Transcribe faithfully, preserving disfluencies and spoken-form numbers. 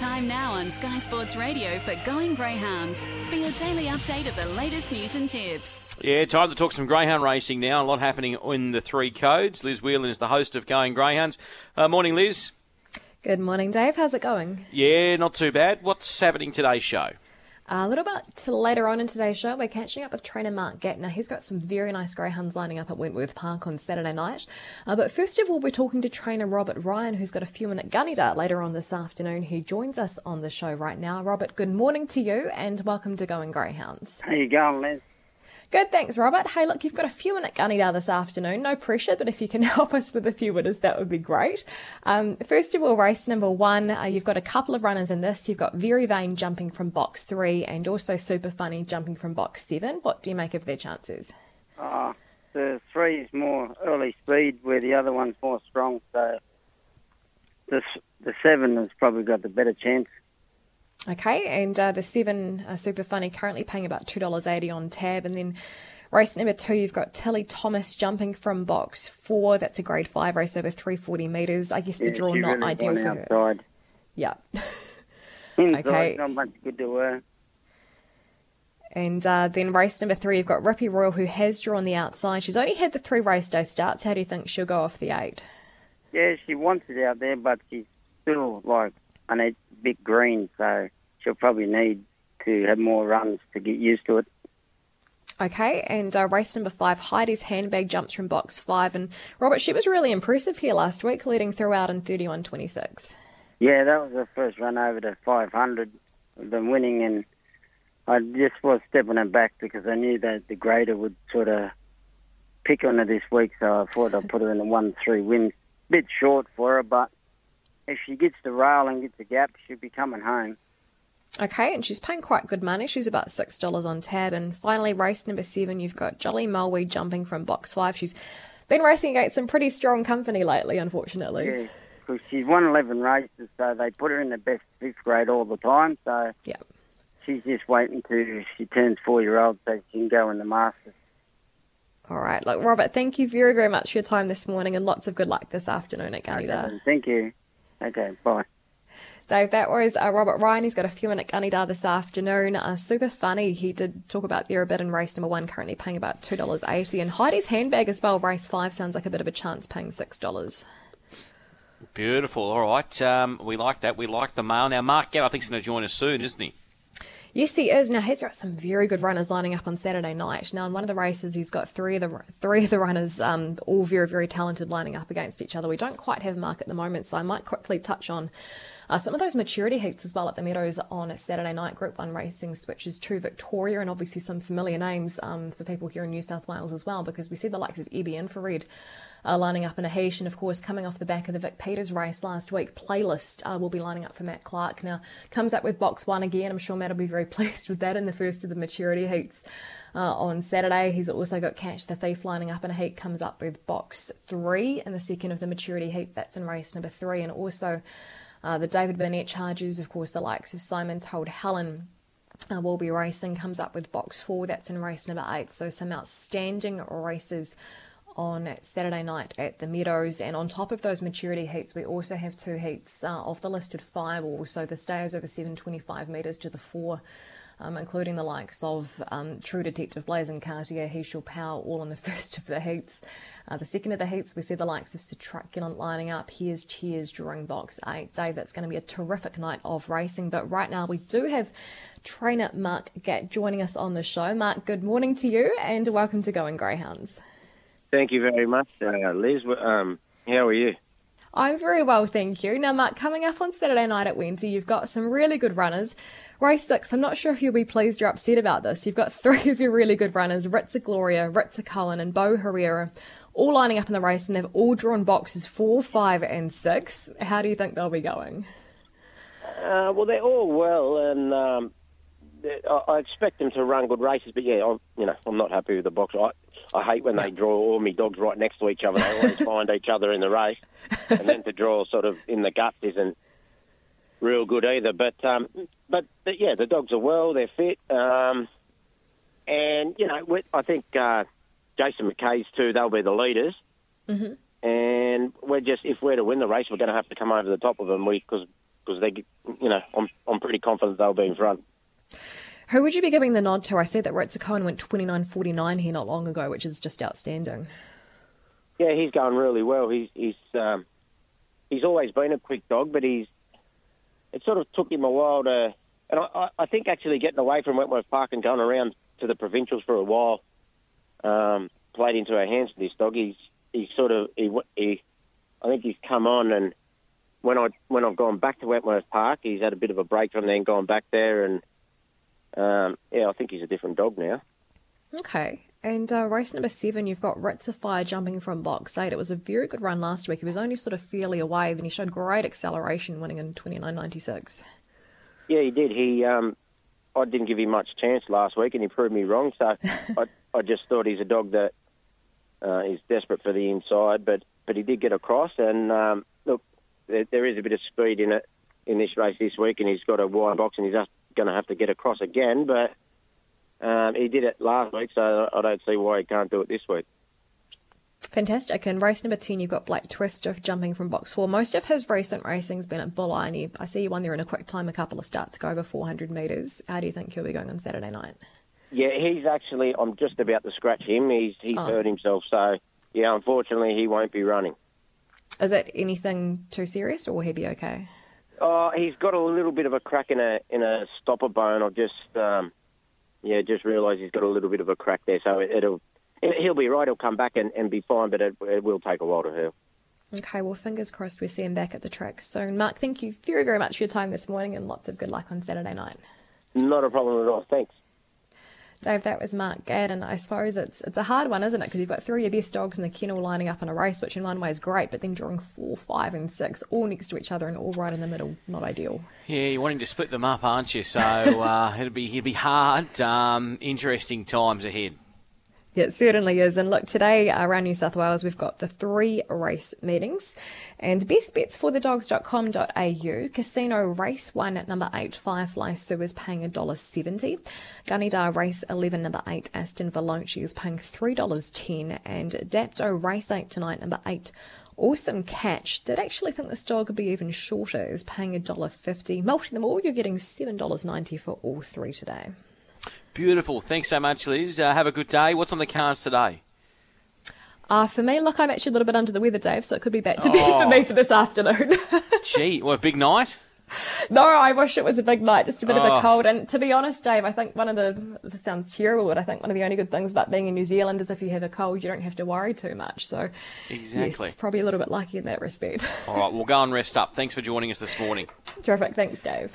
Time now on Sky Sports Radio for Going Greyhounds for your daily update of the latest news and tips. Yeah, time to talk some greyhound racing now. A lot happening in the three codes. Liz Whelan is the host of Going Greyhounds. Uh, morning, Liz. Good morning, Dave. How's it going? Yeah, not too bad. What's happening today's show? A little bit later on in today's show, we're catching up with trainer Mark Gattner. He's got some very nice greyhounds lining up at Wentworth Park on Saturday night. Uh, but first of all, we're talking to trainer Robert Ryan, who's got a few in at Gunnedah later on this afternoon. He joins us on the show right now. Robert, good morning to you and welcome to Going Greyhounds. How you going, Liz? Good, thanks, Robert. Hey, look, you've got a few in at Gunnedah this afternoon. No pressure, but if you can help us with a few winners, that would be great. Um, first of all, race number one, uh, you've got a couple of runners in this. You've got Very Vane jumping from box three and also Super Funny jumping from box seven. What do you make of their chances? Uh, the three is more early speed where the other one's more strong, so this, the seven has probably got the better chance. Okay, and uh, the seven uh, Super Funny currently paying about two dollars eighty on tab. And then race number two, you've got Tilly Thomas jumping from box four. That's a grade five race over three hundred forty metres. I guess yeah, the draw not really ideal for outside. Her. Yeah. Inside, okay. Not much good to her. And uh, then race number three, you've got Rippy Royal, who has drawn the outside. She's only had the three race day starts. How do you think she'll go off the eight? Yeah, she wants it out there, but she's still like, I need big green, so she'll probably need to have more runs to get used to it. Okay, and uh, race number five, Heidi's handbag jumps from box five, and Robert, she was really impressive here last week, leading throughout in thirty-one twenty-six. Yeah, that was her first run over to five hundred. I've been winning, and I just was stepping her back because I knew that the grader would sort of pick on her this week, so I thought I'd put her in a one three win. Bit short for her, but if she gets the rail and gets the gap, she'll be coming home. Okay, and she's paying quite good money. She's about six dollars on tab. And finally, race number seven, you've got Jolly Mulwee jumping from box five. She's been racing against some pretty strong company lately, unfortunately. Yeah, because she's won eleven races, so they put her in the best fifth grade all the time. So yeah, she's just waiting till she turns four-year-old so she can go in the Masters. All right, look, Robert, thank you very, very much for your time this morning and lots of good luck this afternoon at Gunnedah. Okay, thank you. Okay, bye. Dave, that was uh, Robert Ryan. He's got a few in at Gunnedah this afternoon. Uh, Super Funny, he did talk about there a bit in race number one, currently paying about two dollars eighty. And Heidi's handbag as well, race five, sounds like a bit of a chance, paying six dollars. Beautiful, all right. Um, we like that. We like the mail. Now, Mark Gatt, I think, is going to join us soon, isn't he? Yes, he is. Now, he's got some very good runners lining up on Saturday night. Now, in one of the races, he's got three of the three of the runners, um, all very, very talented, lining up against each other. We don't quite have Mark at the moment, so I might quickly touch on uh, some of those maturity heats as well at the Meadows on Saturday night. Group one racing switches to Victoria, and obviously some familiar names um, for people here in New South Wales as well, because we see the likes of E B Infrared Uh, lining up in a heat, and of course coming off the back of the Vic Peters race last week, Playlist uh, will be lining up for Matt Clark. Now, comes up with box one again. I'm sure Matt will be very pleased with that in the first of the maturity heats uh, on Saturday. He's also got Catch the Thief lining up in a heat, comes up with box three in the second of the maturity heats. That's in race number three. And also uh, the David Burnett charges, of course the likes of Simon Told Helen Uh, will be racing, comes up with box four. That's in race number eight. So some outstanding races on Saturday night at the Meadows. And on top of those maturity heats, we also have two heats uh, of the listed Fireball. So the stayers over seven twenty-five metres to the four, um, including the likes of um, True Detective, Blazing Cartier, He Shall Power, all on the first of the heats. Uh, the second of the heats, we see the likes of Citruculant lining up. Here's Cheers during box eight. Dave, that's going to be a terrific night of racing. But right now we do have trainer Mark Gatt joining us on the show. Mark, good morning to you and welcome to Going Greyhounds. Thank you very much, uh, Liz. Um, how are you? I'm very well, thank you. Now, Mark, coming up on Saturday night at Wendy, you've got some really good runners. Race six, I'm not sure if you'll be pleased or upset about this. You've got three of your really good runners, Ritza Gloria, Ritza Cohen and Bo Herrera, all lining up in the race, and they've all drawn boxes four, five and six. How do you think they'll be going? Uh, well, they're all well, and um, I expect them to run good races, but, yeah, I'm, you know, I'm not happy with the box. I, I hate when they draw all my dogs right next to each other. They always find each other in the race. And then to draw sort of in the guts isn't real good either. But, um, but, but yeah, the dogs are well. They're fit. Um, and, you know, I think uh, Jason McKay's too, they'll be the leaders. Mm-hmm. And we're just, if we're to win the race, we're going to have to come over the top of them because because they, you know, I'm I'm pretty confident they'll be in front. Who would you be giving the nod to? I said that Rotza Cohen went twenty-nine forty-nine here not long ago, which is just outstanding. Yeah, he's going really well. He's he's um, he's always been a quick dog, but he's it sort of took him a while to. And I, I think actually getting away from Wentworth Park and going around to the provincials for a while um, played into our hands for this dog. He's he's sort of he, he I think he's come on, and when I when I've gone back to Wentworth Park, he's had a bit of a break from there and gone back there and. Um, yeah, I think he's a different dog now. Okay. And uh, race number seven, you've got Ritz of Fire jumping from box eight. It was a very good run last week. He was only sort of fairly away. Then he showed great acceleration, winning in twenty-nine ninety-six. Yeah, he did. He, um, I didn't give him much chance last week, and he proved me wrong. So I, I just thought he's a dog that uh, is desperate for the inside, but, but he did get across. And, um, look, there, there is a bit of speed in it in this race this week, and he's got a wide box, and he's up. Going to have to get across again, but um, he did it last week, so I don't see why he can't do it this week. Fantastic. And race number ten, you've got Black Twist jumping from box four. Most of his recent racing's been at Bulli, and he, I see you won there in a quick time a couple of starts ago over four hundred metres. How do you think he'll be going on Saturday night? Yeah, he's actually, I'm just about to scratch him. He's, he's oh. hurt himself, so yeah, unfortunately he won't be running. Is it anything too serious, or will he be okay? Oh, he's got a little bit of a crack in a in a stopper bone. I've just, um, yeah, just realised he's got a little bit of a crack there. So it, it'll, it, he'll be right. He'll come back and, and be fine, but it, it will take a while to heal. Okay, well, fingers crossed we see him back at the track soon. Mark, thank you very, very much for your time this morning, and lots of good luck on Saturday night. Not a problem at all. Thanks. Dave, that was Mark Gatt, and I suppose it's it's a hard one, isn't it? Because you've got three of your best dogs in the kennel lining up in a race, which in one way is great, but then drawing four, five and six all next to each other and all right in the middle, not ideal. Yeah, you're wanting to split them up, aren't you? So uh, it'll be it'll be hard. Um, interesting times ahead. Yeah, it certainly is. And look, today around New South Wales, we've got the three race meetings. And best bets for the dogs dot com dot a u. Casino race one at number eight, Firefly Sue is paying one dollar seventy. Gunnedah race eleven, number eight, Aston Veloci is paying three dollars ten. And Dapto race eight tonight, number eight, Awesome Catch. Did actually think this dog would be even shorter, is paying one dollar fifty. Multi them all, you're getting seven dollars ninety for all three today. Beautiful. Thanks so much, Liz. Uh, have a good day. What's on the cards today? Uh, for me, look, I'm actually a little bit under the weather, Dave, so it could be back to oh. bed for me for this afternoon. Gee, what, a big night? No, I wish it was a big night, just a bit oh. of a cold. And to be honest, Dave, I think one of the, this sounds terrible, but I think one of the only good things about being in New Zealand is if you have a cold, you don't have to worry too much. So, exactly. Yes, probably a little bit lucky in that respect. All right, we'll go and rest up. Thanks for joining us this morning. Terrific. Thanks, Dave.